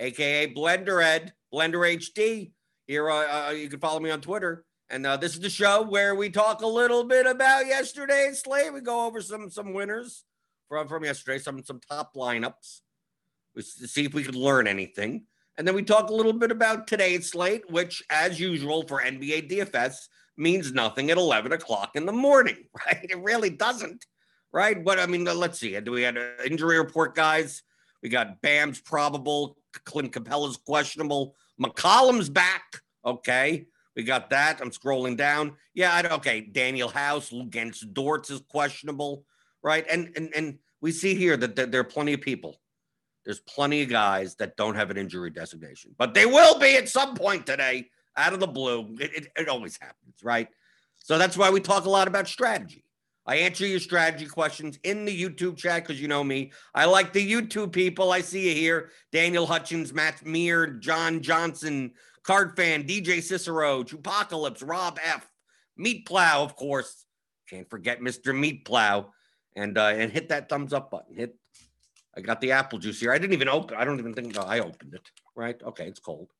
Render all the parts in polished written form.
aka Blender Ed, Blender HD. Here, you can follow me on Twitter. And this is the show where we talk a little bit about yesterday's slate. We go over some winners from yesterday, some top lineups. We see if we could learn anything. And then we talk a little bit about today's slate, which, as usual, for NBA DFS means nothing at 11 o'clock in the morning, right? It really doesn't, right? But, I mean, let's see. Do we have an injury report, guys? We got Bam's probable, Clint Capella's questionable, McCollum's back. Okay, we got that. I'm scrolling down. Yeah, okay, Daniel House against Dortz is questionable, right? And we see here that there are plenty of people. There's plenty of guys that don't have an injury designation, but they will be at some point today out of the blue. It always happens, right? So that's why we talk a lot about strategy. I answer your strategy questions in the YouTube chat because you know me. I like the YouTube people. I see you here. Daniel Hutchins, Matt Meir, John Johnson, Card Fan, DJ Cicero, Jupocalypse, Rob F, Meat Plow, of course. Can't forget Mr. Meat Plow. And hit that thumbs up button. I got the apple juice here. I didn't even open. I don't even think I opened it. Right? Okay, it's cold.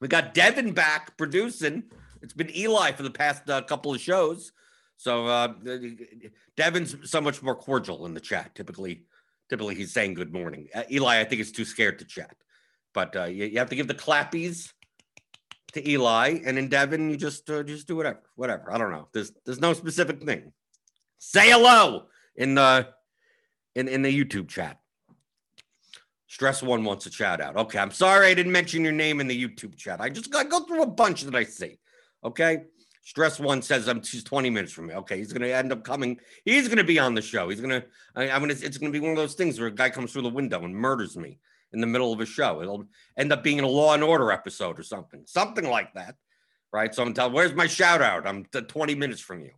We got Devin back producing. It's been Eli for the past couple of shows. So Devin's so much more cordial in the chat. Typically he's saying good morning. Eli, I think, is too scared to chat. But you have to give the clappies to Eli. And in Devin, you just do whatever. I don't know. There's no specific thing. Say hello in the YouTube chat. Stress one wants a shout out. Okay, I'm sorry I didn't mention your name in the YouTube chat. I just got go through a bunch that I see. Okay, Stress one says he's 20 minutes from me. Okay, he's gonna end up coming. He's gonna be on the show. It's gonna be one of those things where a guy comes through the window and murders me in the middle of a show. It'll end up being a Law and Order episode or something like that, right? So I'm telling, where's my shout out? I'm 20 minutes from you.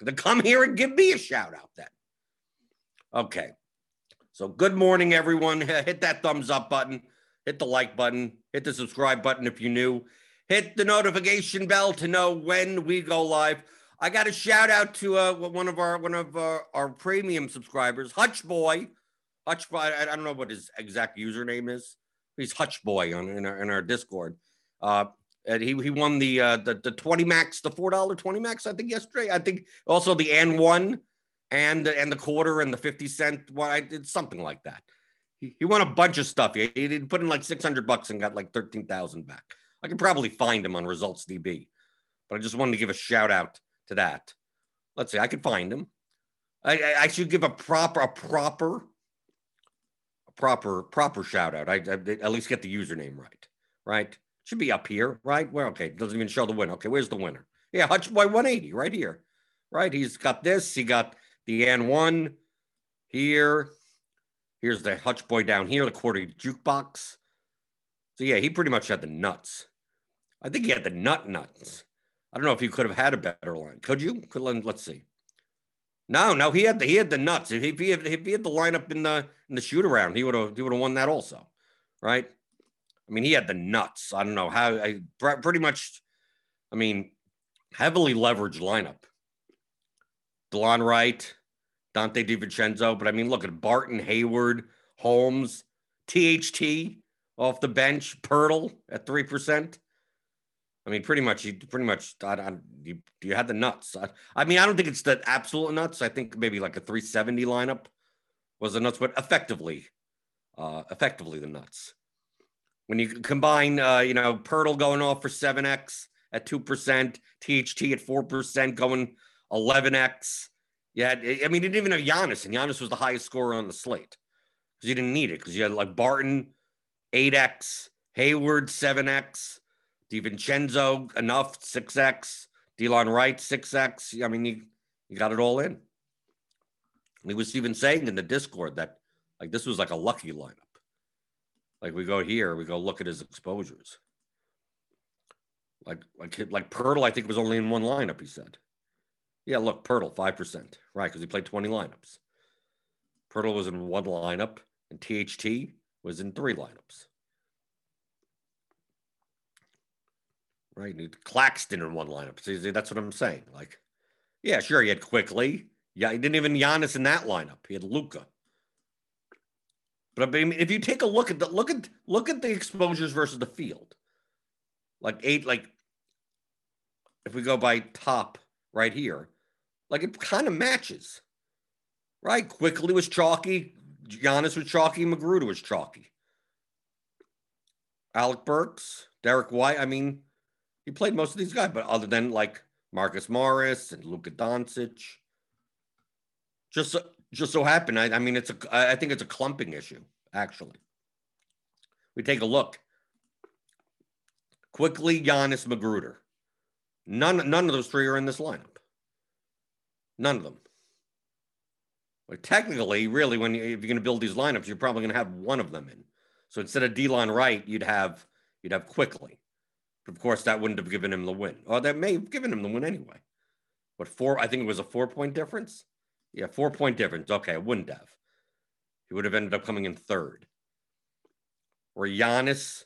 Then come here and give me a shout out then. Okay, so good morning, everyone. Hit that thumbs up button. Hit the like button. Hit the subscribe button if you're new. Hit the notification bell to know when we go live. I got a shout out to one of our premium subscribers, Hutchboy. I don't know what his exact username is. He's Hutchboy in our Discord. And he won the 20 max, the $4 20 max, I think, yesterday. I think also the N1 and the quarter and the 50 cent one. I did something like that. He won a bunch of stuff. He did put in like $600 and got like 13,000 back. I can probably find him on ResultsDB, but I just wanted to give a shout out to that. Let's see, I can find him. I should give a proper shout out. I at least get the username right, right? Should be up here, right? Well, okay, it doesn't even show the winner. Okay, where's the winner? Yeah, Hutchboy180 right here, right? He's got this. He got the N1 here. Here's the Hutchboy down here, the quarter jukebox. So, yeah, he pretty much had the nuts. I think he had the nuts. I don't know if you could have had a better line. Could you? Let's see. No, he had the nuts. If he had the lineup in the shoot around, he would have won that also, right? I mean, he had the nuts. I don't know how. Pretty much, I mean, heavily leveraged lineup. Delon Wright, Dante DiVincenzo, but I mean, look at Barton, Hayward, Holmes, THT. Off the bench, Pirtle at 3%. I mean, pretty much. You had the nuts. I mean, I don't think it's the absolute nuts. I think maybe like a 370 lineup was the nuts, but effectively the nuts. When you combine, Pirtle going off for 7x at 2%, THT at 4% going 11x. Yeah, I mean, you didn't even have Giannis, and Giannis was the highest scorer on the slate because you didn't need it because you had like Barton. 8x, Hayward 7x, DiVincenzo enough 6x, Delon Wright 6x. I mean, you got it all in. And he was even saying in the Discord that like this was like a lucky lineup. Like we go here, we go look at his exposures. Like Pirtle, I think was only in one lineup. He said, "Yeah, look, Pirtle 5%, right? Because he played 20 lineups. Pirtle was in one lineup, and THT." was in three lineups. Right? Claxton in one lineup. See, that's what I'm saying. Like, yeah, sure, he had Quickly. Yeah, he didn't even Giannis in that lineup. He had Luka. But I mean, if you take a look at the look at the exposures versus the field, if we go by top right here, it kind of matches, right? Quickly was chalky. Giannis was chalky. Magruder was chalky. Alec Burks, Derek White. I mean, he played most of these guys, but other than Marcus Morris and Luka Doncic, just so happened. I think it's a clumping issue. Actually, we take a look. Quickly, Giannis, Magruder. None of those three are in this lineup. None of them. But technically, really, if you're going to build these lineups, you're probably going to have one of them in. So instead of Delon Wright, you'd have Quickly. But of course, that wouldn't have given him the win. Or that may have given him the win anyway. But I think it was a 4-point difference. Yeah, 4-point difference. Okay, it wouldn't have. He would have ended up coming in third. Or Giannis.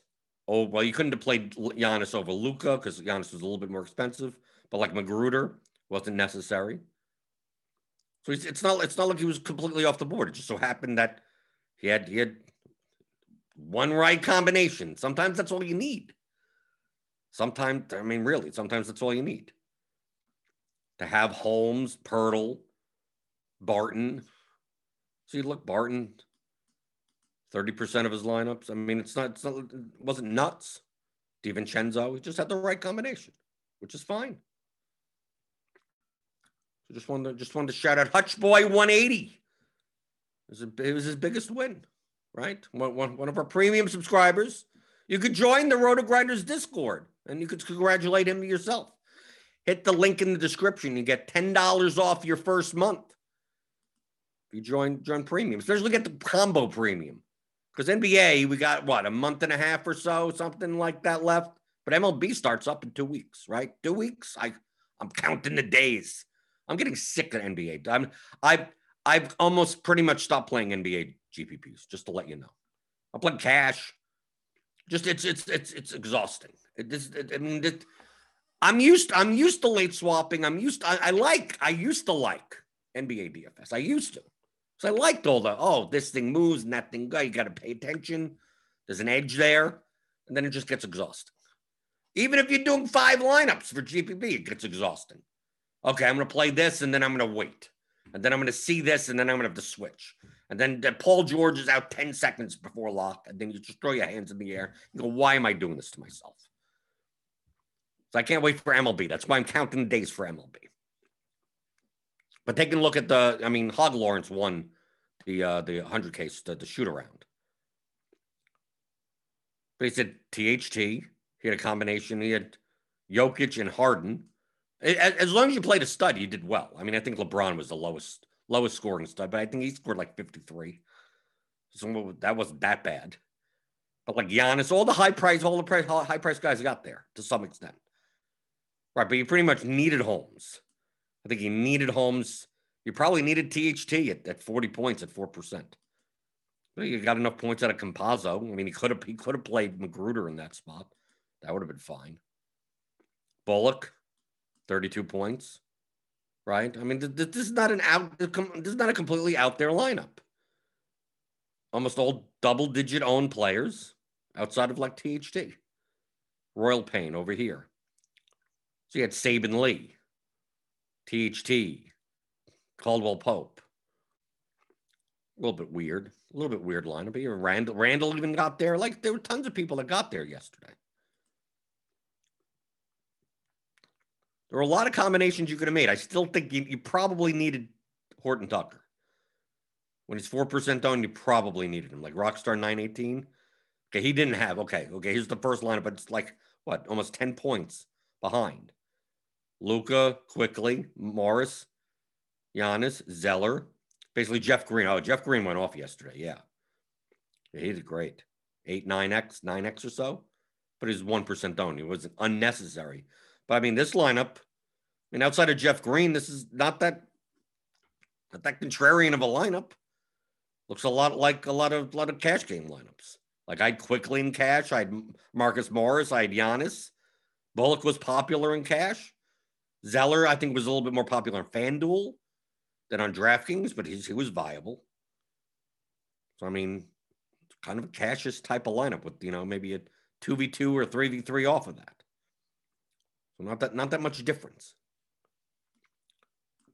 Oh, well, you couldn't have played Giannis over Luka because Giannis was a little bit more expensive. But Magruder wasn't necessary. So it's not like he was completely off the board. It just so happened that he had one right combination. Sometimes that's all you need. Sometimes, I mean, really, sometimes that's all you need. To have Holmes, Pirtle, Barton. So you look, Barton... 30% of his lineups. I mean, it wasn't nuts. DiVincenzo, he just had the right combination, which is fine. So just wanted to shout out Hutchboy180. It was his biggest win, right? One of our premium subscribers. You could join the RotoGrinders Discord, and you could congratulate him yourself. Hit the link in the description. You get $10 off your first month. If you join premium, especially get the combo premium. Because NBA, we got, a month and a half or so, something like that left. But MLB starts up in 2 weeks, right? 2 weeks? I'm counting the days. I'm getting sick of NBA. I've almost pretty much stopped playing NBA GPPs, just to let you know. I play cash. Just it's exhausting. I'm used to late swapping. I used to like NBA DFS. I used to. So I liked all this thing moves and that thing goes. You got to pay attention. There's an edge there. And then it just gets exhausting. Even if you're doing 5 lineups for GPP, it gets exhausting. Okay, I'm going to play this, and then I'm going to wait. And then I'm going to see this, and then I'm going to have to switch. And then Paul George is out 10 seconds before lock. And then you just throw your hands in the air. You go, why am I doing this to myself? So I can't wait for MLB. That's why I'm counting the days for MLB. But taking a look at Hog Lawrence won the 100 case, the shoot around. But he said THT, he had a combination. He had Jokic and Harden. As long as you played a stud, you did well. I mean, I think LeBron was the lowest scoring stud, but I think he scored 53. So that wasn't that bad. But Giannis, all the high price guys got there to some extent. Right, but you pretty much needed Holmes. I think he needed Holmes. You probably needed THT at 40 points at 4%. Well, you got enough points out of Compazzo. I mean, he could have played Magruder in that spot. That would have been fine. Bullock, 32 points, right? I mean, this is not a completely out there lineup. Almost all double-digit owned players outside of THT. Royal Pain over here. So you had Sabin Lee. THT, Caldwell Pope. A little bit weird lineup. But even Randall even got there. There were tons of people that got there yesterday. There were a lot of combinations you could have made. I still think you probably needed Horton Tucker. When he's 4% owned, you probably needed him. Rockstar 918. Okay, he didn't have. Okay, here's the first lineup, but it's almost 10 points behind. Luka, Quickly, Morris, Giannis, Zeller, basically Jeff Green. Oh, Jeff Green went off yesterday. Yeah, he did great. 9X or so, but he's 1% owned. He wasn't unnecessary. But I mean, this lineup, outside of Jeff Green, this is not that contrarian of a lineup. Looks a lot like a lot of cash game lineups. I had Quickly in cash. I had Marcus Morris. I had Giannis. Bullock was popular in cash. Zeller, I think, was a little bit more popular on FanDuel than on DraftKings, but he was viable. So, kind of a Cassius type of lineup with, you know, maybe a 2v2 or 3v3 off of that. So not that much difference.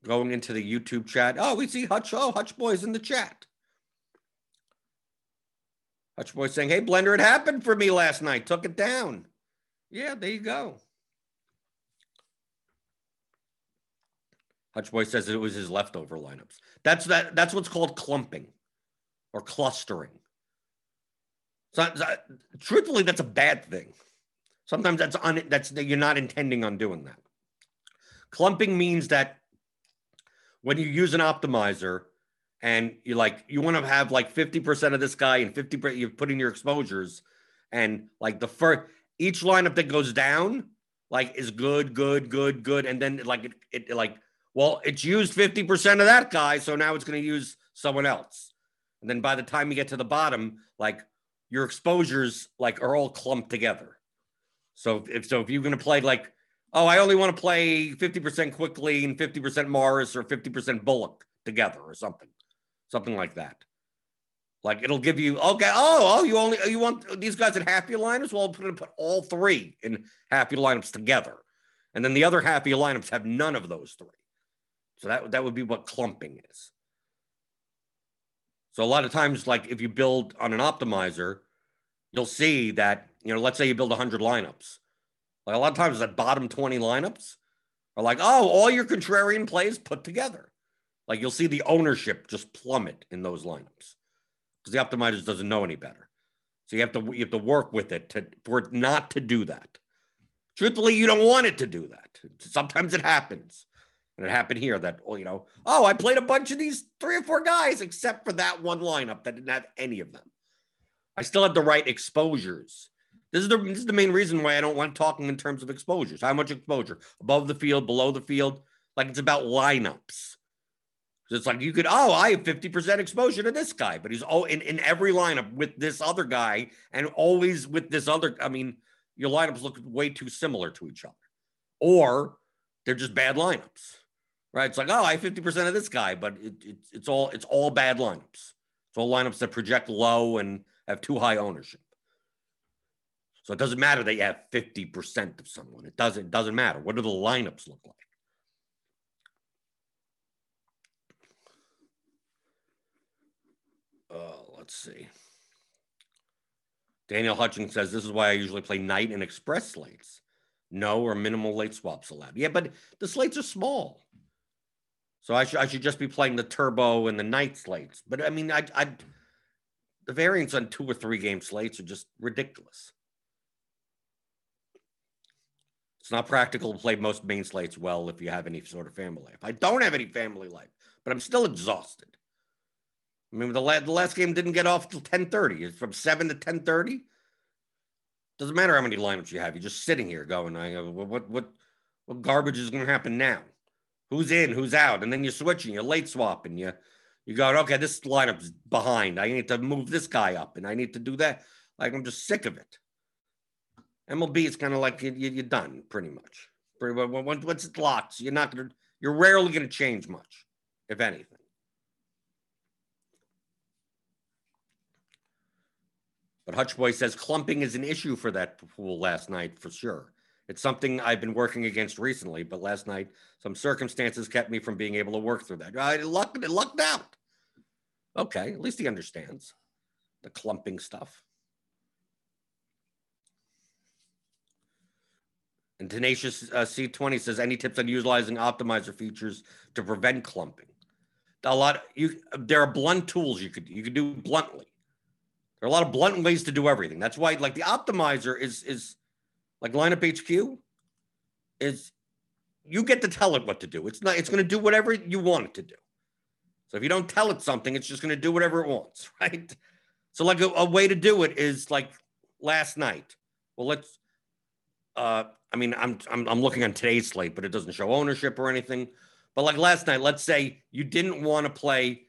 Going into the YouTube chat. Oh, we see Hutch. Oh, Hutchboy's in the chat. Hutchboy saying, hey, Blender, it happened for me last night. Took it down. Yeah, there you go. Hutchboy says it was his leftover lineups. That's what's called clumping or clustering. So, truthfully, that's a bad thing. Sometimes you're not intending on doing that. Clumping means that when you use an optimizer and you're like, you want to have like 50% of this guy and 50% you put in your exposures, and like the first, each lineup that goes down like is good. And then like it's used 50% of that guy. So now it's going to use someone else. And then by the time you get to the bottom, like your exposures like are all clumped together. So if you're going to play like, oh, I only want to play 50% Quickly and 50% Morris or 50% Bullock together or something like that. Like it'll give you, okay, you want these guys in half your lineups? Well, put all three in half your lineups together. And then the other half of your lineups have none of those three. So that would be what clumping is. So a lot of times, like if you build on an optimizer, you'll see that, you know, let's say you build 100 lineups. Like a lot of times that bottom 20 lineups are like, oh, all your contrarian plays put together. Like you'll see the ownership just plummet in those lineups because the optimizer doesn't know any better. So you have to work with it for it not to do that. Truthfully, you don't want it to do that. Sometimes it happens. And it happened here that, you know, oh, I played a bunch of these 3 or 4 guys except for that one lineup that didn't have any of them. I still have the right exposures. This is the main reason why I don't want talking in terms of exposures. How much exposure? Above the field, below the field. Like it's about lineups. So it's like you could, oh, I have 50% exposure to this guy, but he's all in every lineup with this other guy and always with this other. I mean, your lineups look way too similar to each other. Or they're just bad lineups. Right? It's like, oh, I have 50% of this guy, but it's all bad lineups. It's all lineups that project low and have too high ownership. So it doesn't matter that you have 50% of someone. It doesn't matter. What do the lineups look like? Let's see. Daniel Hutchins says, this is why I usually play night and express slates. No or minimal late swaps allowed. Yeah, but the slates are small. So I should just be playing the turbo and the night slates. But I mean, the variance on 2 or 3 game slates are just ridiculous. It's not practical to play most main slates well if you have any sort of family life. I don't have any family life, but I'm still exhausted. I mean, the last game didn't get off till 10:30. It's from 7 to 10:30. Doesn't matter how many lineups you have. You're just sitting here going, what garbage is going to happen now? Who's in? Who's out? And then you're switching. You're late swapping. You go, okay, this lineup's behind. I need to move this guy up, and I need to do that. Like, I'm just sick of it. MLB is kind of like you're done, pretty much. Once it locks, you're rarely going to change much, if anything. But Hutchboy says clumping is an issue for that pool last night for sure. It's something I've been working against recently, but last night some circumstances kept me from being able to work through that. I lucked out. Okay, at least he understands the clumping stuff. And Tenacious C20 says, any tips on utilizing optimizer features to prevent clumping? There are blunt tools you could do bluntly. There are a lot of blunt ways to do everything. That's why like the optimizer is like lineup HQ is you get to tell it what to do. It's going to do whatever you want it to do. So if you don't tell it something, it's just going to do whatever it wants, right? So like a way to do it is like last night. Well, let's I mean, I'm looking on today's slate, but it doesn't show ownership or anything. But like last night, let's say you didn't want to play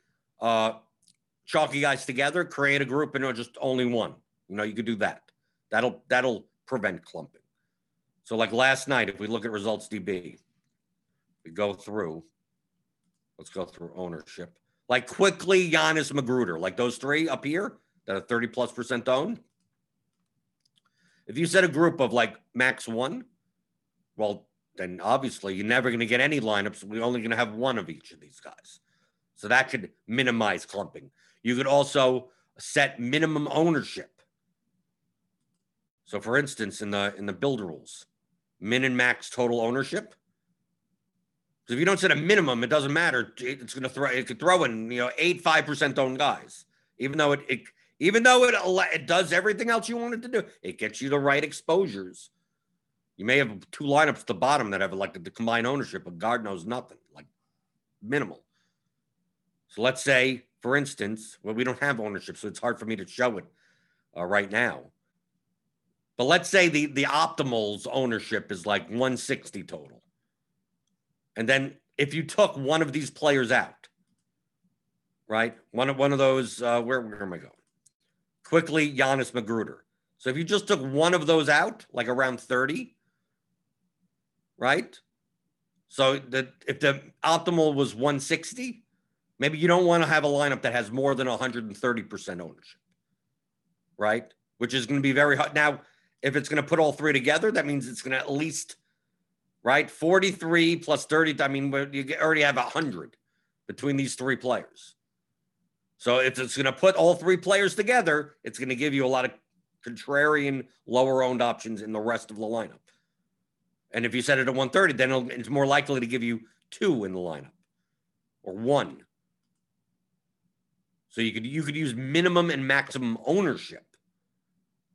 chalky guys together, create a group and just only one. You know, you could do that. That'll prevent clumping. So like last night, if we look at ResultsDB, we go through. Let's go through ownership. Like Quickly, Giannis, Magruder, like those three up here. that are 30+% owned. If you set a group of like max one, well, then obviously you're never going to get any lineups. We're only going to have one of each of these guys. So that could minimize clumping. You could also set minimum ownership. So for instance, in the build rules, min and max total ownership. So if you don't set a minimum, it doesn't matter. It's going to throw, it could throw in, 8-5% owned guys, even though it does everything else you want it to do. It gets you the right exposures. You may have two lineups at the bottom that have elected to combine ownership, but God knows nothing, like minimal. So let's say, for instance, well, we don't have ownership, so it's hard for me to show it right now. But let's say the optimal's ownership is like 160 total. And then if you took one of these players out, right? One of those, where am I going? Quickly, Giannis, Magruder. So if you just took one of those out, like around 30, right? So if the optimal was 160, maybe you don't want to have a lineup that has more than 130% ownership, right? Which is going to be very hard. Now, if it's going to put all three together, that means it's going to at least, right? 43 plus 30. I mean, you already have 100 between these three players. So if it's going to put all three players together, it's going to give you a lot of contrarian, lower-owned options in the rest of the lineup. And if you set it at 130, then it's more likely to give you two in the lineup or one. So you could use minimum and maximum ownership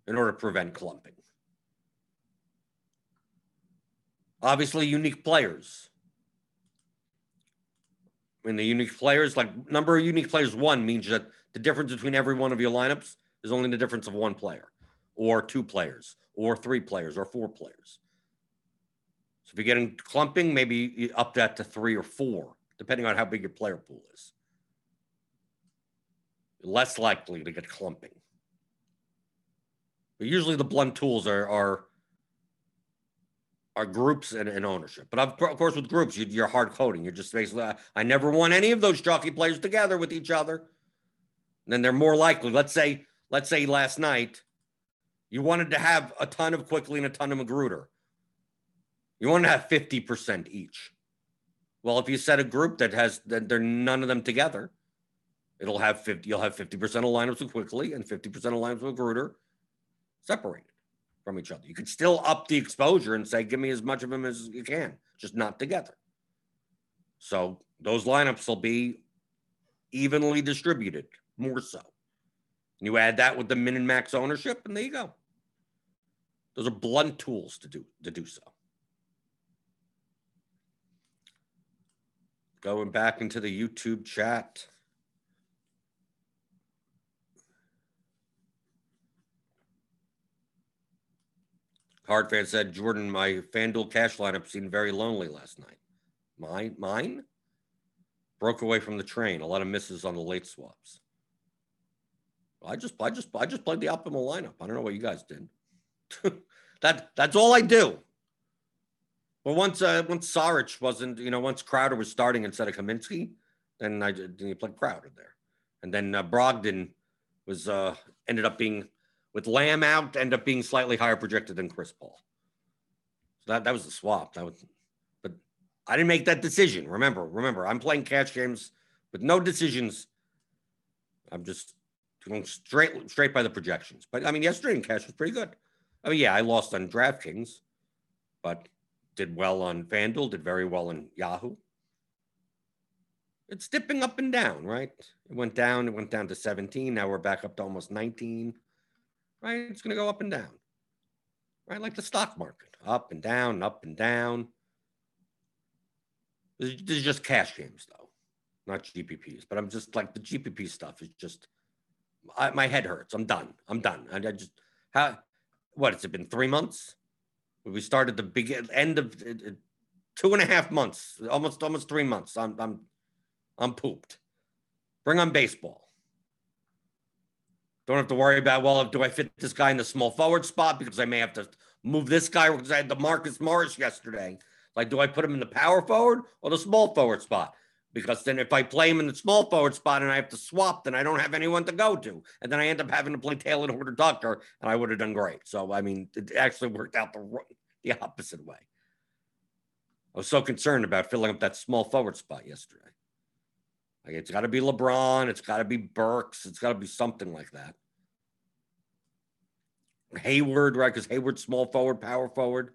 in order to prevent clumping. Obviously, unique players. When the unique players, like number of unique players, one means that the difference between every one of your lineups is only the difference of one player or two players or three players or four players. So if you're getting clumping, maybe you up that to three or four, depending on how big your player pool is. You're less likely to get clumping. But usually the blunt tools are groups and ownership. But of course, with groups, you're hard coding. You're just basically, I never want any of those jockey players together with each other. And then they're more likely. Let's say last night, you wanted to have a ton of Quickly and a ton of Magruder. You want to have 50% each. Well, if you set a group that they're none of them together, it'll have 50. You'll have 50% of lineups with Quickly and 50% of lineups with Magruder separated from each other. You can still up the exposure and say, give me as much of them as you can, just not together. So those lineups will be evenly distributed, more so. And you add that with the min and max ownership, and there you go. Those are blunt tools to do so. Going back into the YouTube chat. Hard fan said, Jordan, my FanDuel cash lineup seemed very lonely last night. Mine? Broke away from the train. A lot of misses on the late swaps. I just played the optimal lineup. I don't know what you guys did. That's all I do. But once Saric wasn't, once Crowder was starting instead of Kaminsky, then you played Crowder there. And then Brogdon was ended up being, with Lamb out, end up being slightly higher projected than Chris Paul. So that was the swap. But I didn't make that decision. Remember, I'm playing cash games with no decisions. I'm just going straight by the projections. But I mean, yesterday in cash was pretty good. I mean, yeah, I lost on DraftKings, but did well on FanDuel, did very well on Yahoo. It's dipping up and down, right? It went down to 17. Now we're back up to almost 19. Right? It's going to go up and down, right? Like the stock market, up and down, up and down. This is just cash games, though, not GPPs. But I'm just like the GPP stuff is just, my head hurts. I'm done. It's been 3 months? We started the end of 2.5 months, almost 3 months. I'm pooped. Bring on baseball. Don't have to worry about, well, do I fit this guy in the small forward spot because I may have to move this guy because I had the Marcus Morris yesterday. Like, do I put him in the power forward or the small forward spot? because then if I play him in the small forward spot and I have to swap, then I don't have anyone to go to. And then I end up having to play Taylor or Tucker, and I would have done great. So, I mean, it actually worked out the opposite way. I was so concerned about filling up that small forward spot yesterday. Like, it's got to be LeBron. It's got to be Burks. It's got to be something like that. Hayward, right? Because Hayward's small forward, power forward.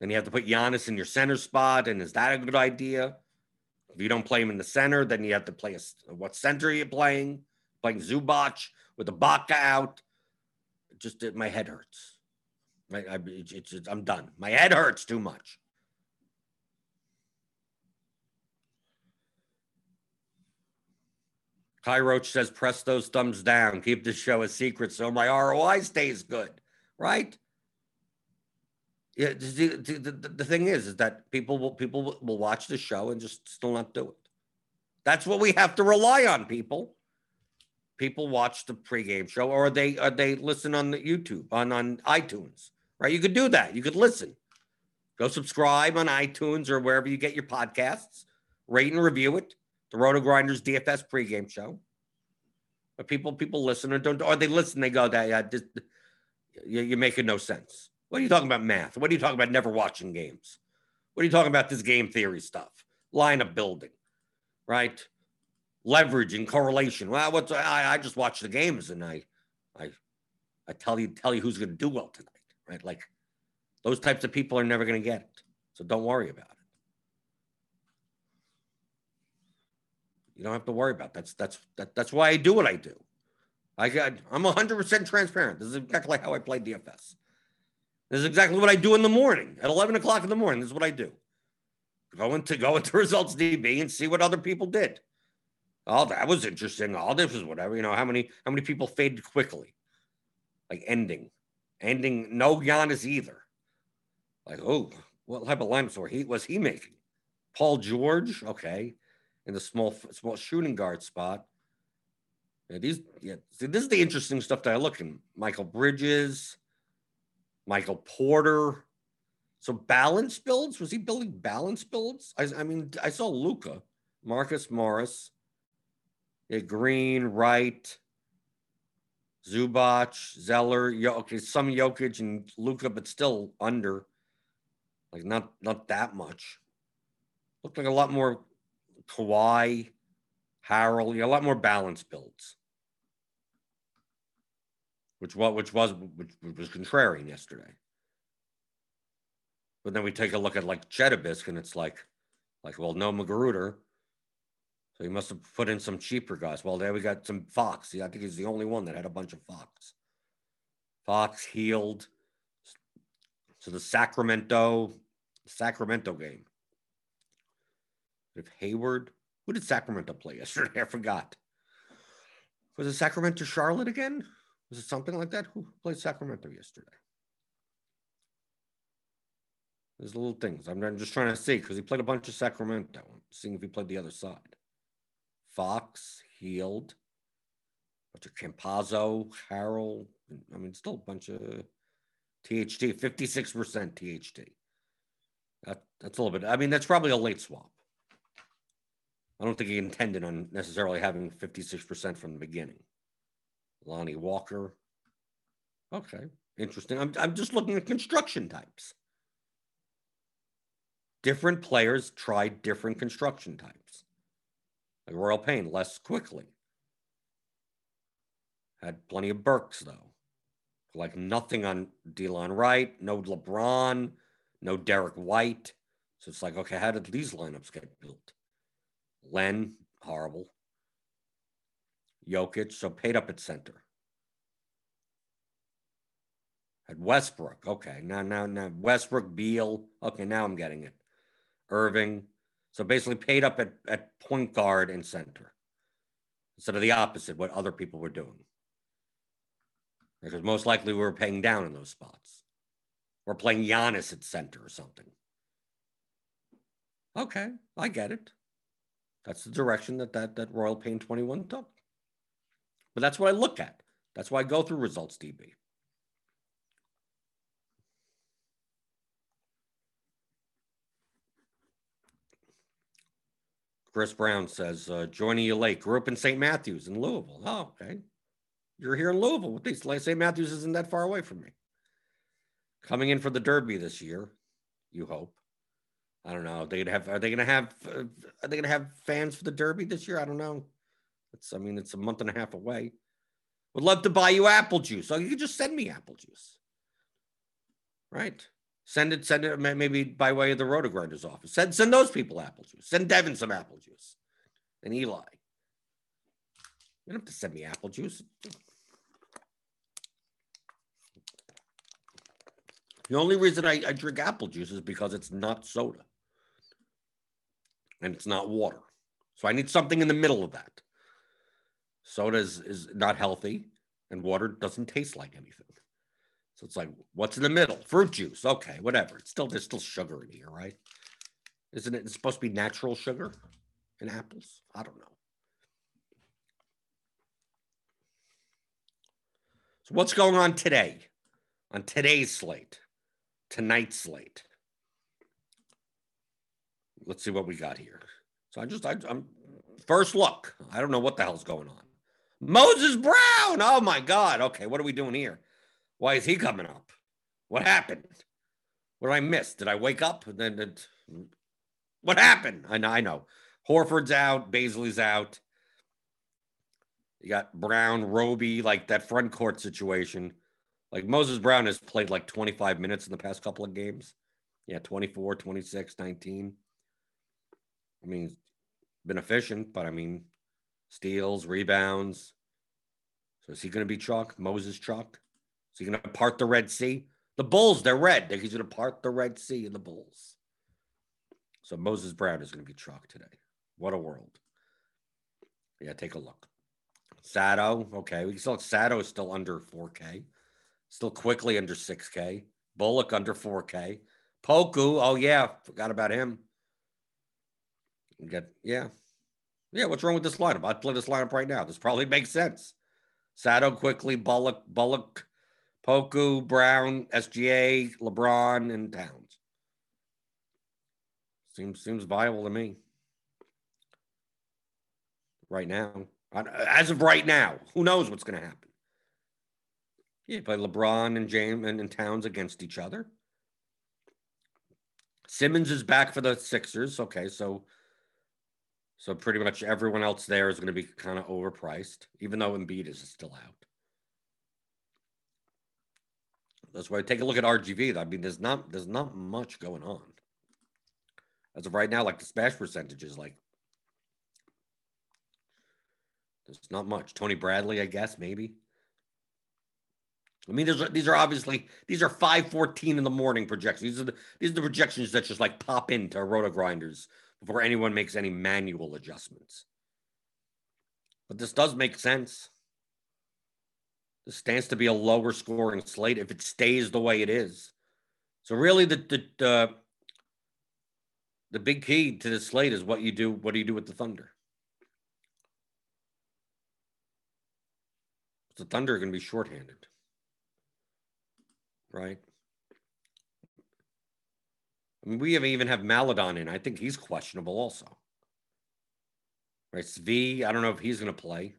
Then you have to put Giannis in your center spot. And is that a good idea? If you don't play him in the center, then you have to play what center are you playing? Playing Zubac with the Baca out. My head hurts. I'm done. My head hurts too much. Kai Roach says, press those thumbs down. Keep this show a secret so my ROI stays good, right? Yeah, the thing is that people will watch the show and just still not do it. That's what we have to rely on, people. People watch the pregame show, or they listen on the YouTube, on iTunes, right? You could do that. You could listen. Go subscribe on iTunes or wherever you get your podcasts. Rate and review it. The RotoGrinders DFS pregame show. But people listen or don't, or they listen. They go, you're making no sense. What are you talking about math? What are you talking about never watching games? What are you talking about this game theory stuff? Lineup building, right? Leverage and correlation. Well, I just watch the games and I tell you who's going to do well tonight, right? Like, those types of people are never going to get it, so don't worry about it. You don't have to worry about it. That's why I do what I do. I'm 100% transparent. This is exactly how I play DFS. This is exactly what I do in the morning at 11 o'clock in the morning. This is what I do. Go into ResultsDB and see what other people did. Oh, that was interesting. Oh, this was whatever. You know, how many people faded quickly? Like ending, no Giannis either. Like, oh, what type of lineups was he making? Paul George, okay, in the small shooting guard spot. Yeah, see, this is the interesting stuff that I look in. Michael Bridges, Michael Porter. So balance builds? Was he building balance builds? I saw Luka, Marcus Morris, Green, Wright, Zubac, Zeller, some Jokic and Luka, but still under, like not that much. Looked like a lot more Kawhi, Harrell, a lot more balance builds, which was contrarian yesterday. But then we take a look at like Chedabisk, and it's like well, no Magruder. So he must have put in some cheaper guys. Well, there we got some Fox. I think he's the only one that had a bunch of Fox. Fox healed. So the Sacramento game. If Hayward, who did Sacramento play yesterday? I forgot. Was it Sacramento Charlotte again? Was it something like that? Who played Sacramento yesterday? There's little things. I'm just trying to see because he played a bunch of Sacramento. I'm seeing if he played the other side. Fox, Heald, a bunch of Campazzo, Harrell. I mean, still a bunch of THT, 56% THT. That's a little bit. I mean, that's probably a late swap. I don't think he intended on necessarily having 56% from the beginning. Lonnie Walker. Okay, interesting. I'm just looking at construction types. Different players tried different construction types. Like Royal Pain, less quickly. Had plenty of Burks, though. Like nothing on Delon Wright, no LeBron, no Derek White. So it's like, okay, how did these lineups get built? Len, horrible. Jokic, so paid up at center. Had Westbrook, okay. Now Westbrook, Beal. Okay, now I'm getting it. Irving. So basically paid up at point guard and center instead of the opposite, what other people were doing. Because most likely we were paying down in those spots. We're playing Giannis at center or something. Okay, I get it. That's the direction that Royal Pain 21 took. But that's what I look at. That's why I go through ResultsDB. Chris Brown says, joining you late. Grew up in St. Matthews in Louisville. Oh, okay. You're here in Louisville. St. Matthews isn't that far away from me. Coming in for the Derby this year, you hope. I don't know. Are they gonna have fans for the Derby this year? I don't know. It's a month and a half away. Would love to buy you apple juice. Oh, you could just send me apple juice, right? Send it. Maybe by way of the RotoGrinders office. Send those people apple juice. Send Devin some apple juice, and Eli. You don't have to send me apple juice. The only reason I drink apple juice is because it's not soda. And it's not water. So I need something in the middle of that. Soda is not healthy, and water doesn't taste like anything. So it's like, what's in the middle? Fruit juice. Okay, whatever. There's still sugar in here, right? Isn't it supposed to be natural sugar in apples? I don't know. So what's going on today? On today's slate? Tonight's slate. Let's see what we got here. So I'm first look. I don't know what the hell's going on. Moses Brown. Oh my God. Okay. What are we doing here? Why is he coming up? What happened? What did I miss? Did I wake up? What happened? I know. Horford's out. Bazley's out. You got Brown, Roby, like that front court situation. Like Moses Brown has played like 25 minutes in the past couple of games. Yeah, 24, 26, 19. I mean, been efficient, but I mean, steals, rebounds. So is he going to be chalk? Moses chalk? Is he going to part the Red Sea? The Bulls, they're red. He's going to part the Red Sea and the Bulls. So Moses Brown is going to be chalk today. What a world. Yeah, take a look. Sato, okay. We can still, Sato is still under 4K. Still quickly under 6K. Bullock under 4K. Poku, oh yeah, forgot about him. Yeah, what's wrong with this lineup? I'd play this lineup right now. This probably makes sense. Sato, quickly, Bullock, Poku, Brown, SGA, LeBron, and Towns. Seems viable to me. Right now. As of right now, who knows what's going to happen? Yeah, play LeBron and James and Towns against each other. Simmons is back for the Sixers. Okay, so pretty much everyone else there is going to be kind of overpriced, even though Embiid is still out. That's why I take a look at RGV. I mean, there's not much going on. As of right now, like the smash percentage is like there's not much. Tony Bradley, I guess, maybe. I mean, these are 5:14 in the morning projections. These are the projections that just like pop into RotoGrinders before anyone makes any manual adjustments. But this does make sense. This stands to be a lower scoring slate if it stays the way it is. So really, the big key to this slate is what you do. What do you do with the Thunder? The Thunder are going to be shorthanded. Right. I mean, we even have Maladon in. I think he's questionable also. Right. Svi, I don't know if he's going to play.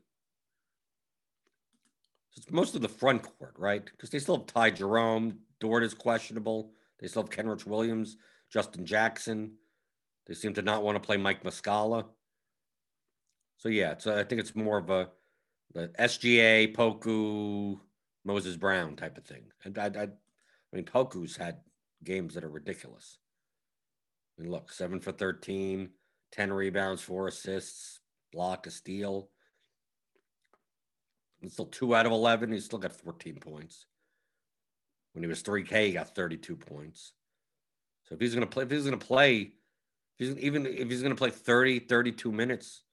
So it's most of the front court, right? Because they still have Ty Jerome. Dort is questionable. They still have Kenrich Williams, Justin Jackson. They seem to not want to play Mike Muscala. So, yeah, I think it's more of the SGA, Poku, Moses Brown type of thing. And I mean, Poku's had games that are ridiculous. I mean, look, 7 for 13, 10 rebounds, 4 assists, block, a steal. He's still 2 out of 11. He's still got 14 points. When he was 3K, he got 32 points. So if he's going to play 30, 32 minutes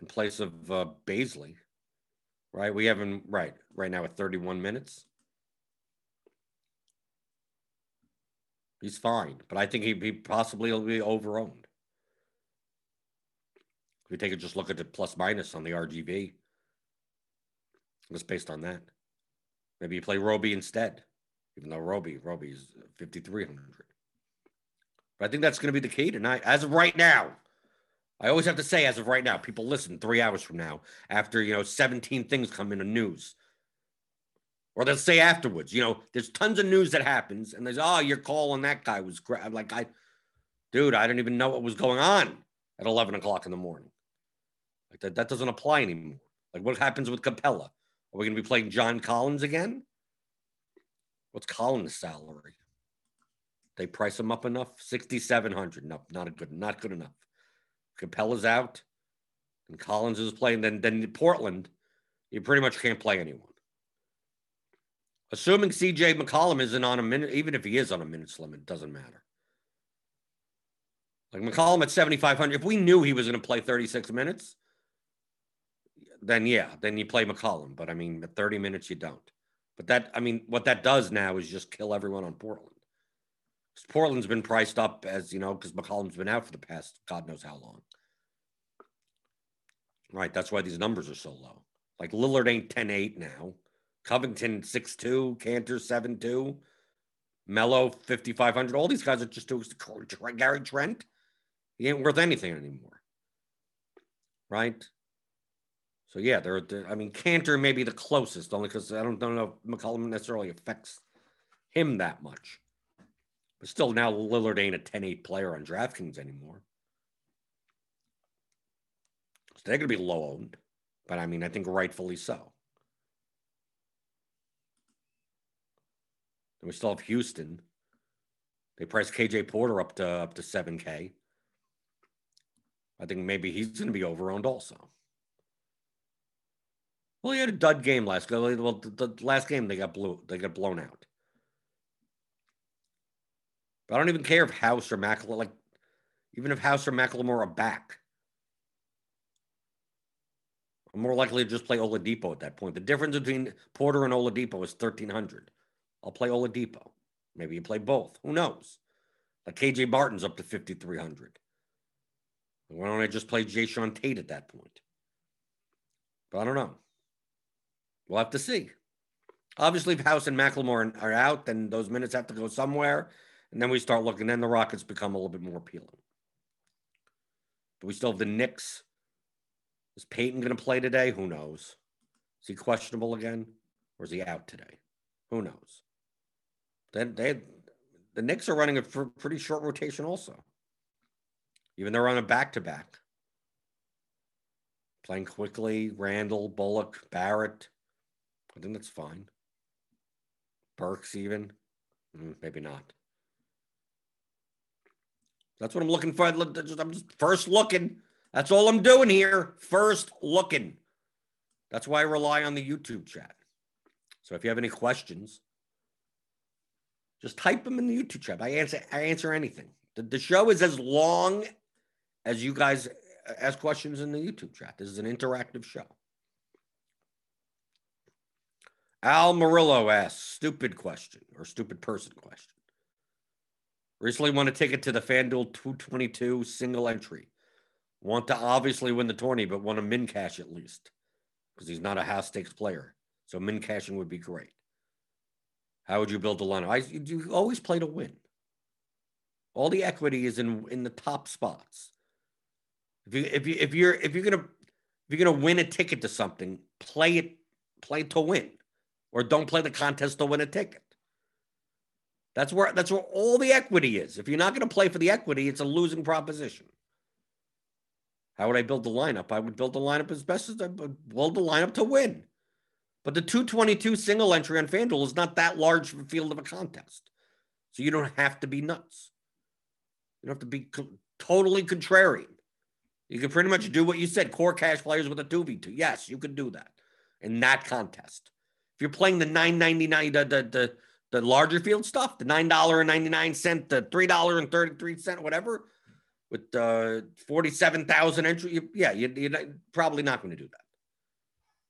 in place of Bazley, right? We have him right now at 31 minutes. He's fine, but I think he possibly will be overowned. If we take a just look at the plus minus on the RGB, just based on that. Maybe you play Roby instead, even though Roby's 5,300. But I think that's going to be the key tonight. As of right now, I always have to say, as of right now, people listen 3 hours from now after, 17 things come into news. Or they'll say afterwards, there's tons of news that happens. And there's, your call on that guy was great. I'm like, I don't even know what was going on at 11 o'clock in the morning. Like that doesn't apply anymore. Like what happens with Capella? Are we going to be playing John Collins again? What's Collins' salary? They price him up enough? $6,700. No, not good enough. Capella's out and Collins is playing. Then Portland, you pretty much can't play anyone. Assuming CJ McCollum isn't on a minute, even if he is on a minutes limit, it doesn't matter. Like McCollum at 7,500, if we knew he was going to play 36 minutes, then you play McCollum. But I mean, at 30 minutes, you don't. But what that does now is just kill everyone on Portland. Because Portland's been priced up because McCollum's been out for the past God knows how long. Right, that's why these numbers are so low. Like Lillard ain't 10-8 now. Covington 6-2, Cantor 7-2, Melo 5,500. All these guys are just too. Gary Trent, he ain't worth anything anymore, right? So yeah, Cantor may be the closest, only because I don't know if McCollum necessarily affects him that much. But still, now Lillard ain't a 10-8 player on DraftKings anymore, so they're gonna be low owned. But I think rightfully so. And we still have Houston. They priced KJ Porter up to 7K. I think maybe he's going to be overowned also. Well, he had a dud game last. Well, the last game they got blown out. But I don't even care if House or McElmore, even if House or McElmore are back. I'm more likely to just play Oladipo at that point. The difference between Porter and Oladipo is 1,300. I'll play Oladipo. Maybe you play both. Who knows? Like K.J. Barton's up to 5,300. Why don't I just play Jason Tate at that point? But I don't know. We'll have to see. Obviously, if House and McLemore are out, then those minutes have to go somewhere. And then we start looking. Then the Rockets become a little bit more appealing. But we still have the Knicks. Is Peyton going to play today? Who knows? Is he questionable again? Or is he out today? Who knows? Then the Knicks are running a pretty short rotation also. Even they're on a back-to-back. Playing Quickly, Randall, Bullock, Barrett. I think that's fine. Burks even. Maybe not. That's what I'm looking for. I'm just first looking. That's all I'm doing here. First looking. That's why I rely on the YouTube chat. So if you have any questions, just type them in the YouTube chat. I answer anything. The show is as long as you guys ask questions in the YouTube chat. This is an interactive show. Al Murillo asks, stupid question or stupid person question. Recently won a ticket to the FanDuel 222 single entry. Want to obviously win the tourney, but want to min cash at least because he's not a high stakes player. So min cashing would be great. How would you build the lineup? You always play to win. All the equity is in the top spots. If you're gonna win a ticket to something, play to win, or don't play the contest to win a ticket. That's where all the equity is. If you're not gonna play for the equity, it's a losing proposition. How would I build the lineup? I would build the lineup as best as I would build the lineup to win. But the 222 single entry on FanDuel is not that large of a field of a contest. So you don't have to be nuts. You don't have to be totally contrarian. You can pretty much do what you said, core cash players with a 2v2. Yes, you could do that in that contest. If you're playing the $9.99, the larger field stuff, the $9.99, the $3.33, whatever, with 47,000 entry, you're probably not going to do that.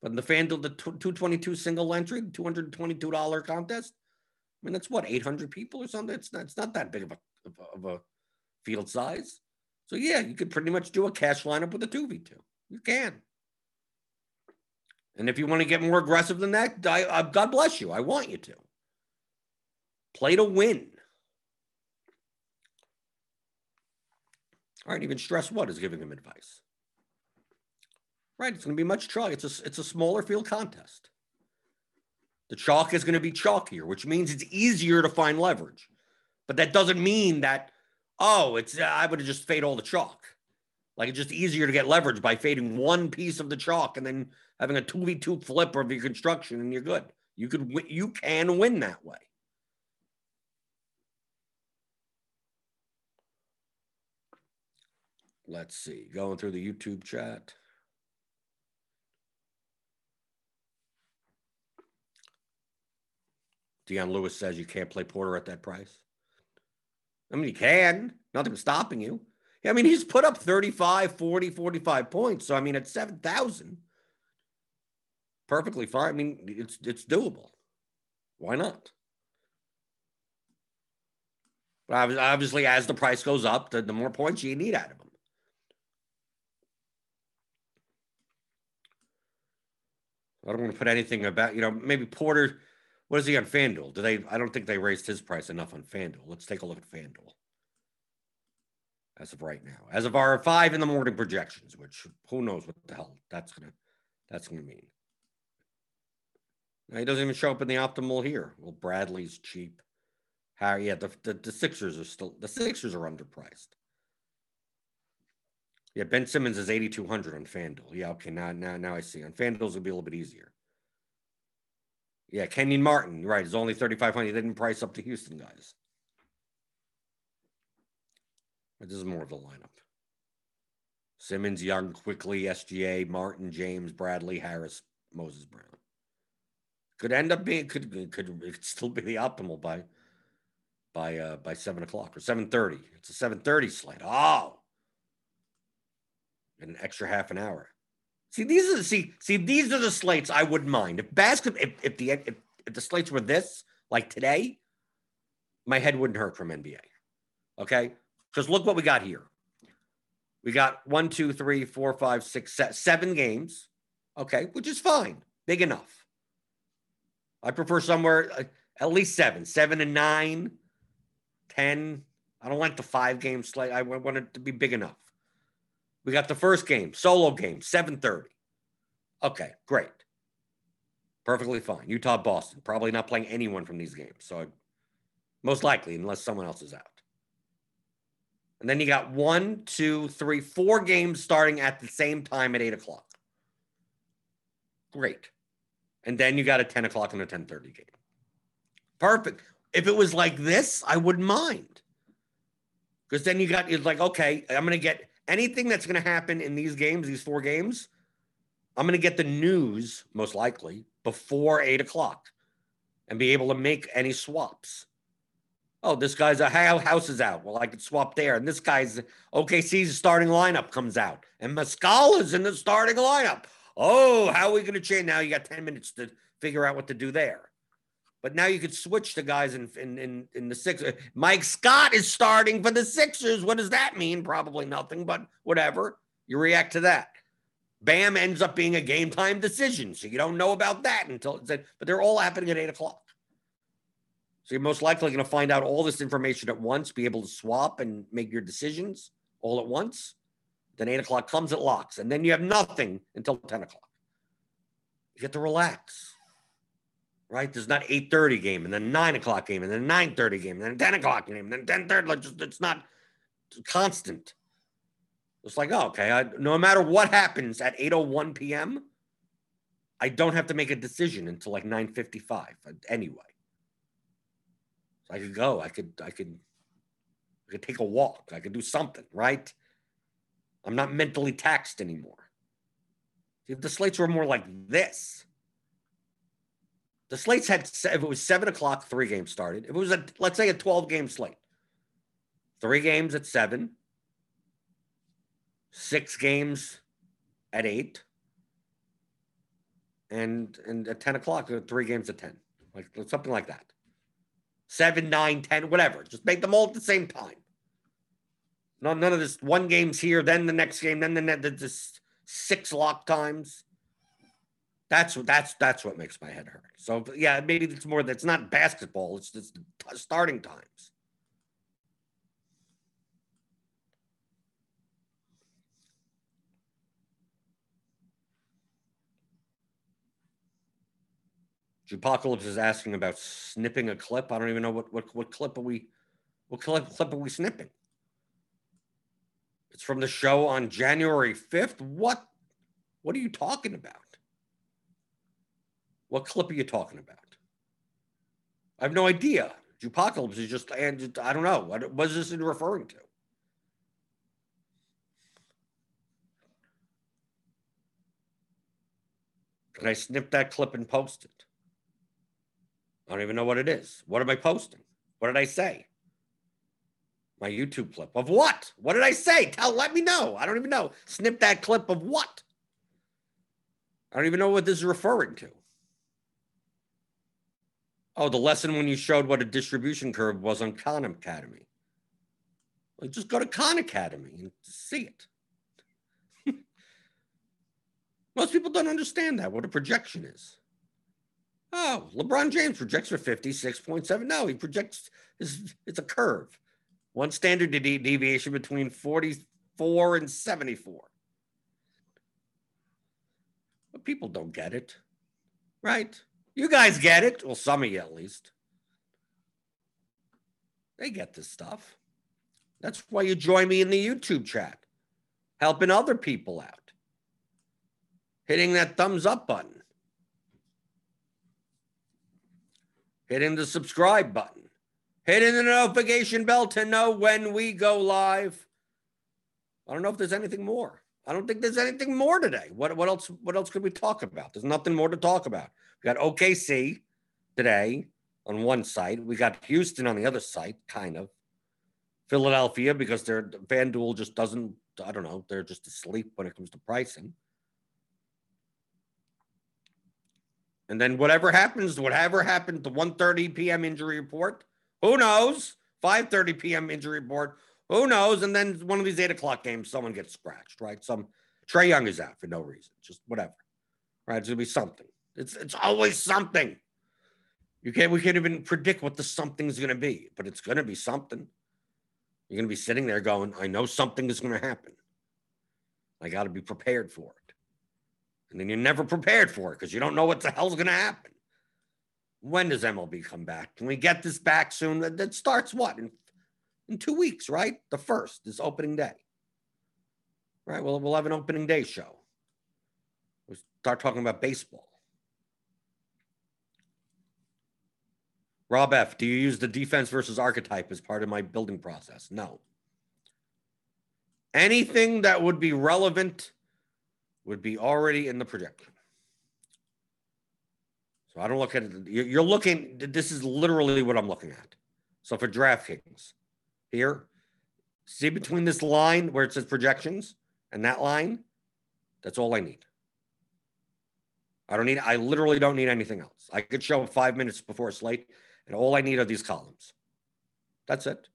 But in the FanDuel, the 222 single entry, $222 contest, that's what, 800 people or something? It's not that big of a field size. So, yeah, you could pretty much do a cash lineup with a 2v2. You can. And if you want to get more aggressive than that, God bless you. I want you to. Play to win. All right, even Stress One is giving him advice. Right, it's going to be much chalk. It's a smaller field contest. The chalk is going to be chalkier, which means it's easier to find leverage. But that doesn't mean that, oh, I would have just fade all the chalk. Like, it's just easier to get leverage by fading one piece of the chalk and then having a 2v2 flip of your construction, and you're good. You can win that way. Let's see. Going through the YouTube chat. Deion Lewis says you can't play Porter at that price. I mean, you can. Nothing's stopping you. I mean, he's put up 35, 40, 45 points. So, I mean, at 7,000, perfectly fine. I mean, it's doable. Why not? But obviously, as the price goes up, the more points you need out of him. I don't want to put anything about, maybe Porter. What is he on FanDuel? I don't think they raised his price enough on FanDuel. Let's take a look at FanDuel. As of right now, as of our 5 in the morning projections, which who knows what the hell that's gonna mean. Now, he doesn't even show up in the optimal here. Well, Bradley's cheap. Harry, yeah, the Sixers are still, the Sixers are underpriced. Yeah, Ben Simmons is 8,200 on FanDuel. Yeah, okay, now I see. On FanDuel's gonna be a little bit easier. Yeah, Kenyon Martin, right? Is only 3,500. He didn't price up to Houston guys. This is more of the lineup. Simmons, Young, Quickly, SGA, Martin, James, Bradley, Harris, Moses Brown. Could end up being, could still be the optimal by 7 o'clock or 7:30. It's a 7:30 slate. Oh, and an extra half an hour. See, these are the slates I wouldn't mind. If basketball, if the slates were this like today, my head wouldn't hurt from NBA. Okay. Because look what we got here. We got 7 games. Okay, which is fine. Big enough. I prefer somewhere at least 7 and 9, 10. I don't want the 5-game slate. I want it to be big enough. We got the first game, solo game, 7:30. Okay, great. Perfectly fine. Utah, Boston. Probably not playing anyone from these games. So most likely, unless someone else is out. And then you got 4 games starting at the same time at 8 o'clock. Great. And then you got a 10 o'clock and a 10:30 game. Perfect. If it was like this, I wouldn't mind. Because then it's like, okay, I'm going to get anything that's going to happen in these games, these 4 games, I'm going to get the news, most likely, before 8 o'clock and be able to make any swaps. Oh, this guy's house is out. Well, I could swap there. And this guy's OKC's starting lineup comes out. And Muscala's in the starting lineup. Oh, how are we going to change? Now you got 10 minutes to figure out what to do there. But now you could switch the guys in the Sixers. Mike Scott is starting for the Sixers. What does that mean? Probably nothing, but whatever. You react to that. Bam ends up being a game time decision. So you don't know about that until it's said, but they're all happening at 8 o'clock. So you're most likely going to find out all this information at once, be able to swap and make your decisions all at once. Then 8 o'clock comes, it locks. And then you have nothing until 10 o'clock. You get to relax, right? There's not 8:30 game and then 9 o'clock game and then 9:30 game and then 10 o'clock game and then 10:30. It's not constant. It's like, oh, okay, no matter what happens at 8:01 p.m., I don't have to make a decision until like 9:55 anyway. I could go. I could take a walk. I could do something, right? I'm not mentally taxed anymore. If the slates were more like this, the slates had, if it was 7 o'clock, 3 games started. If it was let's say a 12-game slate, 3 games at 7, 6 games at 8, and at 10 o'clock, 3 games at 10, like something like that. 7, 9, 10, whatever. Just make them all at the same time. None of this one game's here, then the next game, then the 6 lock times. That's what makes my head hurt. So yeah, maybe it's more that's not basketball. It's just starting times. Jupocalypse is asking about snipping a clip. I don't even know what clip are we snipping? It's from the show on January 5th. What are you talking about? What clip are you talking about? I have no idea. Jupocalypse is just, and I don't know. What was this referring to? Can I snip that clip and post it? I don't even know what it is. What am I posting? What did I say? My YouTube clip of what? What did I say? Let me know. I don't even know. Snip that clip of what? I don't even know what this is referring to. Oh, the lesson when you showed what a distribution curve was on Khan Academy. Well, just go to Khan Academy and see it. Most people don't understand that, what a projection is. Oh, LeBron James projects for 56.7. No, he projects, it's a curve. One standard deviation between 44 and 74. But people don't get it, right? You guys get it. Well, some of you at least. They get this stuff. That's why you join me in the YouTube chat, helping other people out, hitting that thumbs up button, hitting the subscribe button, hitting the notification bell to know when we go live. I don't know if there's anything more. I don't think there's anything more today. What else could we talk about? There's nothing more to talk about. We got OKC today on one side. We got Houston on the other side, kind of. Philadelphia, because their FanDuel just doesn't, I don't know, they're just asleep when it comes to pricing. And then whatever happened, the 1:30 p.m. injury report, who knows? 5:30 p.m. injury report, who knows? And then one of these 8 o'clock games, someone gets scratched, right? Trae Young is out for no reason, just whatever, right? It's going to be something. It's always something. We can't even predict what the something's going to be, but it's going to be something. You're going to be sitting there going, I know something is going to happen. I got to be prepared for it. And then you're never prepared for it because you don't know what the hell's going to happen. When does MLB come back? Can we get this back soon? That starts what? In 2 weeks, right? The first is opening day. Right? Well, we'll have an opening day show. We'll start talking about baseball. Rob F, do you use the defense versus archetype as part of my building process? No. Anything that would be relevant would be already in the projection. So I don't look at it. You're looking, this is literally what I'm looking at. So for DraftKings, here, see between this line where it says projections and that line, that's all I need. I literally don't need anything else. I could show up 5 minutes before slate. And all I need are these columns. That's it.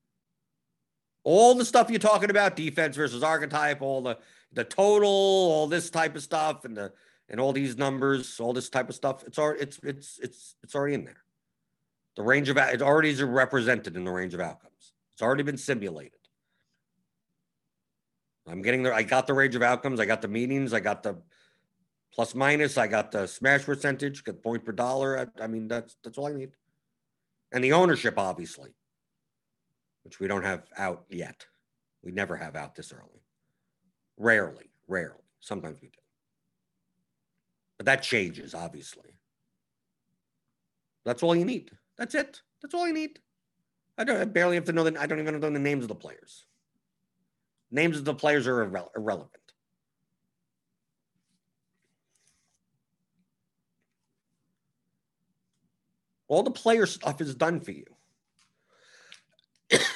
All the stuff you're talking about, defense versus archetype, all the total, all this type of stuff, and all these numbers, all this type of stuff. It's already in there. The range of it already is represented in the range of outcomes. It's already been simulated. I'm getting there. I got the range of outcomes. I got the meanings. I got the plus minus. I got the smash percentage. Got point per dollar. I mean, that's all I need. And the ownership, obviously, which we don't have out yet. We never have out this early. Rarely. Sometimes we do. But that changes, obviously. That's all you need. That's it. That's all you need. I barely have to know that. I don't even know the names of the players. Names of the players are irrelevant. All the player stuff is done for you,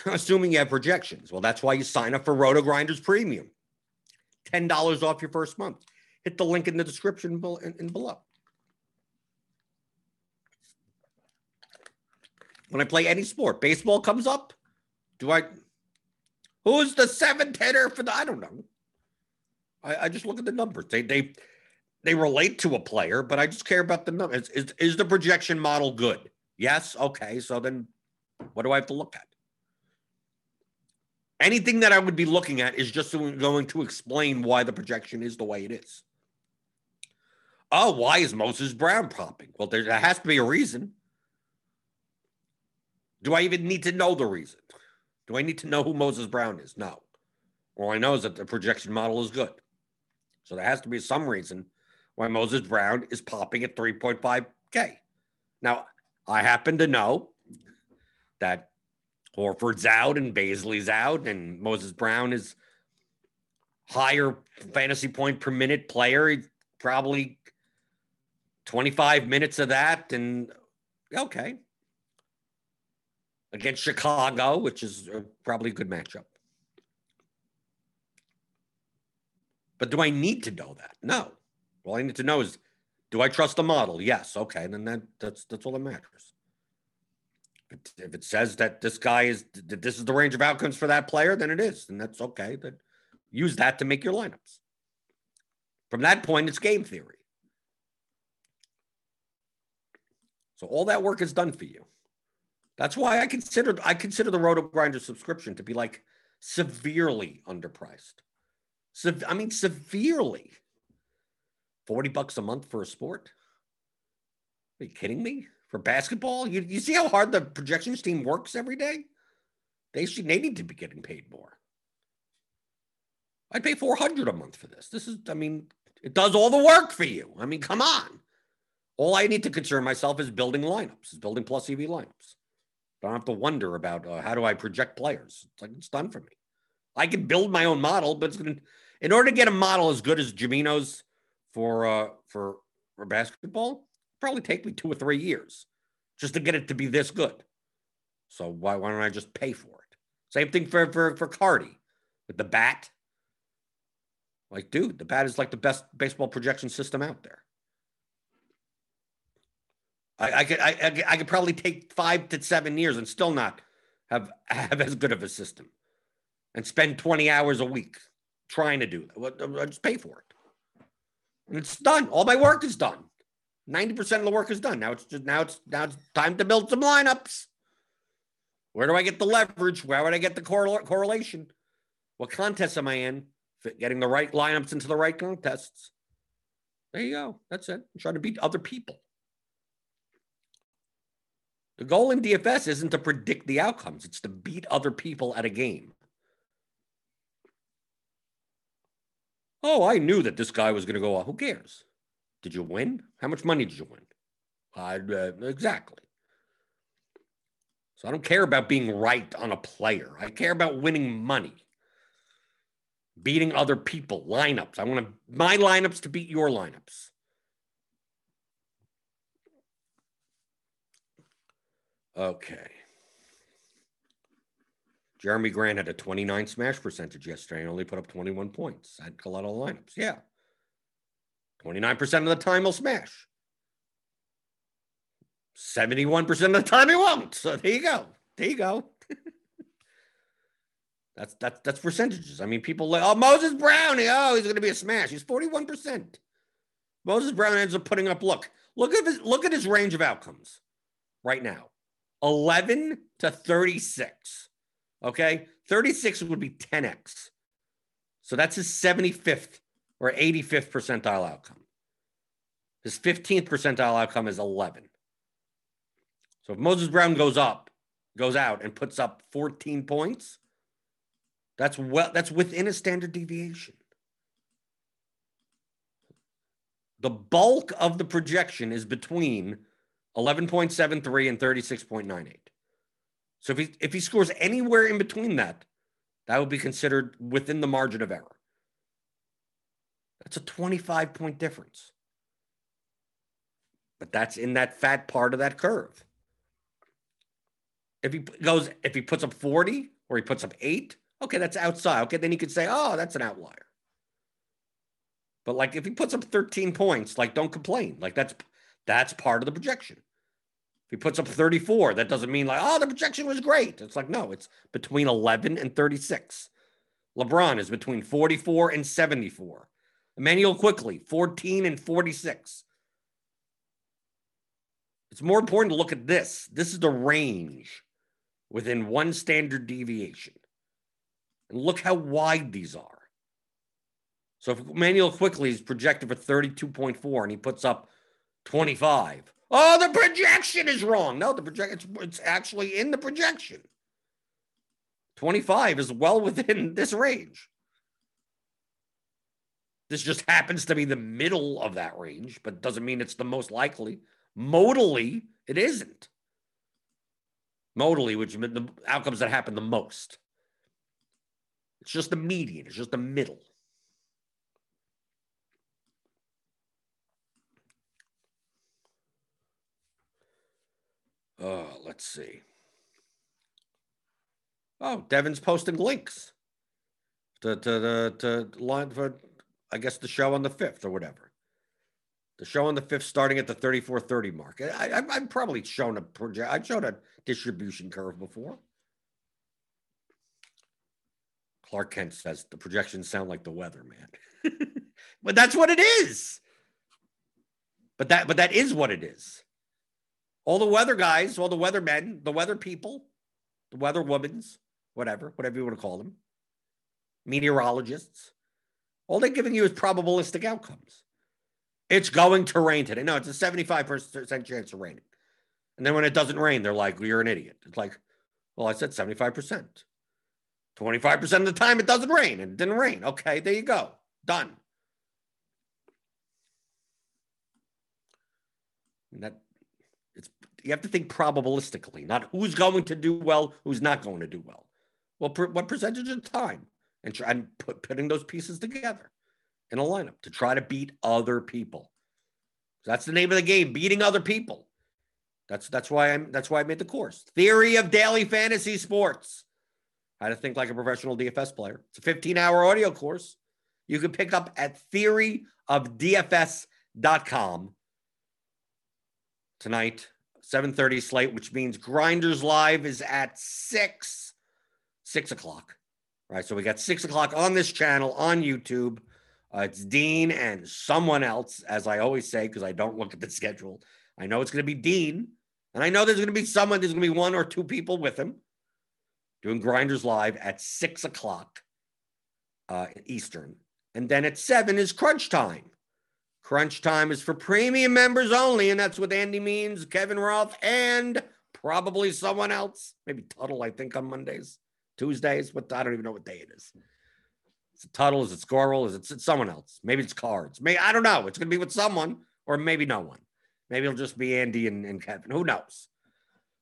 assuming you have projections. Well, that's why you sign up for RotoGrinders Premium. $10 off your first month. Hit the link in the description below. When I play any sport, baseball comes up. Who's the seventh hitter for the? I don't know. I just look at the numbers. They relate to a player, but I just care about the numbers. Is the projection model good? Yes. Okay. So then what do I have to look at? Anything that I would be looking at is just going to explain why the projection is the way it is. oh, why is Moses Brown popping? Well, there has to be a reason. Do I even need to know the reason? Do I need to know who Moses Brown is? No. All I know is that the projection model is good. So there has to be some reason why Moses Brown is popping at 3.5K. Now, I happen to know that Horford's out and Bazley's out and Moses Brown is higher fantasy point per minute player. He's probably 25 minutes of that. And okay. Against Chicago, which is probably a good matchup. But do I need to know that? No. All I need to know is, do I trust the model? Yes. Okay. Then that's all that matters. If it says that this guy is, that this is the range of outcomes for that player, then it is. And that's okay. Then use that to make your lineups. From that point, it's game theory. So all that work is done for you. That's why I consider the RotoGrinders subscription to be like severely underpriced. Severely. $40 a month for a sport? Are you kidding me? For basketball? You see how hard the projections team works every day? They need to be getting paid more. I'd pay $400 a month for this. This is, I mean, it does all the work for you. I mean, come on. All I need to concern myself is building lineups, is building plus EV lineups. I don't have to wonder about how do I project players. It's like, it's done for me. I can build my own model, but it's gonna, in order to get a model as good as Jimino's for basketball, probably take me 2 or 3 years just to get it to be this good. So why don't I just pay for it? Same thing for Cardi with the bat. Like, dude, the bat is like the best baseball projection system out there. I could probably take 5 to 7 years and still not have as good of a system and spend 20 hours a week trying to do that. I just pay for it. And it's done. All my work is done. 90% of the work is done. Now it's time to build some lineups. Where do I get the leverage? Where would I get the correlation? What contests am I in? Getting the right lineups into the right contests. There you go. That's it. I'm trying to beat other people. The goal in DFS isn't to predict the outcomes. It's to beat other people at a game. Oh, I knew that this guy was going to go off. Who cares? Did you win? How much money did you win? Exactly. So I don't care about being right on a player. I care about winning money. Beating other people, lineups. I want my lineups to beat your lineups. Okay. Jeremy Grant had a 29 smash percentage yesterday and only put up 21 points. I had a lot of lineups. Yeah. 29% of the time he'll smash. 71% of the time he won't. So there you go. There you go. That's percentages. I mean, people like, oh, Moses Brown. Oh, he's going to be a smash. He's 41%. Moses Brown ends up putting up, look at his range of outcomes right now. 11 to 36. Okay, 36 would be 10x. So that's his 75th or 85th percentile outcome. His 15th percentile outcome is 11. So if Moses Brown goes out and puts up 14 points, that's within a standard deviation. The bulk of the projection is between 11.73 and 36.98. So if he scores anywhere in between that, that would be considered within the margin of error. That's a 25-point difference. But that's in that fat part of that curve. If he puts up 40 or he puts up 8, okay, that's outside. Okay, then you could say, oh, that's an outlier. But like if he puts up 13 points, like don't complain. Like that's part of the projection. If he puts up 34, that doesn't mean like, oh, the projection was great. It's like, no, it's between 11 and 36. LeBron is between 44 and 74. Immanuel Quickly, 14 and 46. It's more important to look at this. This is the range within one standard deviation. And look how wide these are. So if Immanuel Quickly is projected for 32.4 and he puts up 25. Oh, the projection is wrong. No, the projection, it's actually in the projection. 25 is well within this range. This just happens to be the middle of that range, but doesn't mean it's the most likely. Modally, it isn't. Modally, which means the outcomes that happen the most. It's just the median. It's just the middle. Let's see. Oh, Devin's posting links to line for, I guess, the show on the 5th or whatever. The show on the 5th starting at the 34:30 mark. I've probably shown a project. I've shown a distribution curve before. Clark Kent says the projections sound like the weather, man. But that's what it is. But that is what it is. All the weather guys, all the weather men, the weather people, the weather womans, whatever you want to call them, meteorologists, all they're giving you is probabilistic outcomes. It's going to rain today. No, it's a 75% chance of raining. And then when it doesn't rain, they're like, you're an idiot. It's like, well, I said 75%. 25% of the time it doesn't rain, and it didn't rain. Okay, there you go. Done. And that... You have to think probabilistically, not who's going to do well, who's not going to do well. Well, what percentage of the time? And putting those pieces together in a lineup to try to beat other people. So that's the name of the game, beating other people. That's why I made the course. Theory of Daily Fantasy Sports. How to think like a professional DFS player. It's a 15-hour audio course. You can pick up at theoryofdfs.com tonight. 7:30 slate, which means Grinders Live is at 6 o'clock, right? So we got 6 o'clock on this channel, on YouTube. It's Dean and someone else, as I always say, because I don't look at the schedule. I know it's going to be Dean, and I know there's going to be someone, there's going to be one or two people with him doing Grinders Live at 6 o'clock Eastern. And then at 7 is Crunch Time. Crunch Time is for premium members only, and that's with Andy Means, Kevin Roth, and probably someone else. Maybe Tuttle, I think, on Mondays, Tuesdays. I don't even know what day it is. Is it Tuttle? Is it Squirrel? Is it someone else? Maybe it's Cards. I don't know. It's going to be with someone or maybe no one. Maybe it'll just be Andy and Kevin. Who knows?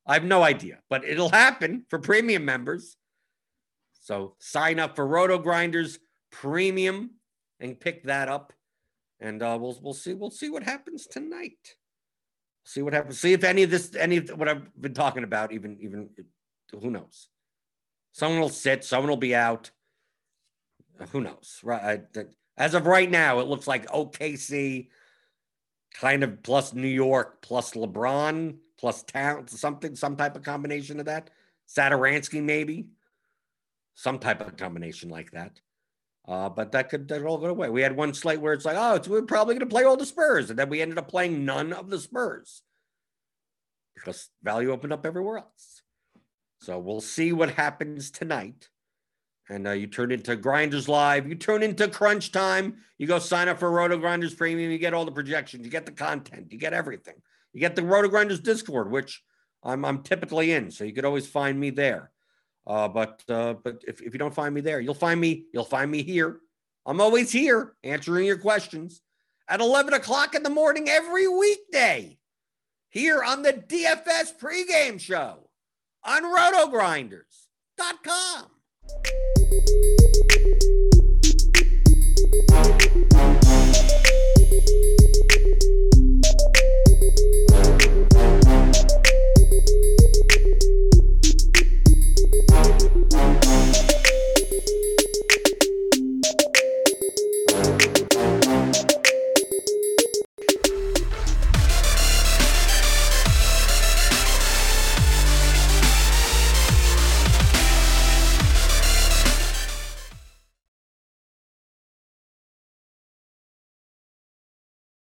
I have no idea, but it'll happen for premium members. So sign up for RotoGrinders Premium and pick that up. And we'll see what happens tonight. See what happens. See if any of what I've been talking about, even who knows? Someone will sit. Someone will be out. Who knows? Right. As of right now, it looks like OKC, kind of plus New York, plus LeBron, plus Towns, some type of combination of that. Saturansky maybe, some type of combination like that. But that could all go away. We had one slate where it's like, we're probably going to play all the Spurs. And then we ended up playing none of the Spurs because value opened up everywhere else. So we'll see what happens tonight. And you turn into Grinders Live. You turn into Crunch Time. You go sign up for RotoGrinders Premium. You get all the projections. You get the content. You get everything. You get the RotoGrinders Discord, which I'm typically in. So you could always find me there. But if you don't find me there, you'll find me here. I'm always here answering your questions at 11 o'clock in the morning every weekday here on the DFS pregame show on RotoGrinders.com.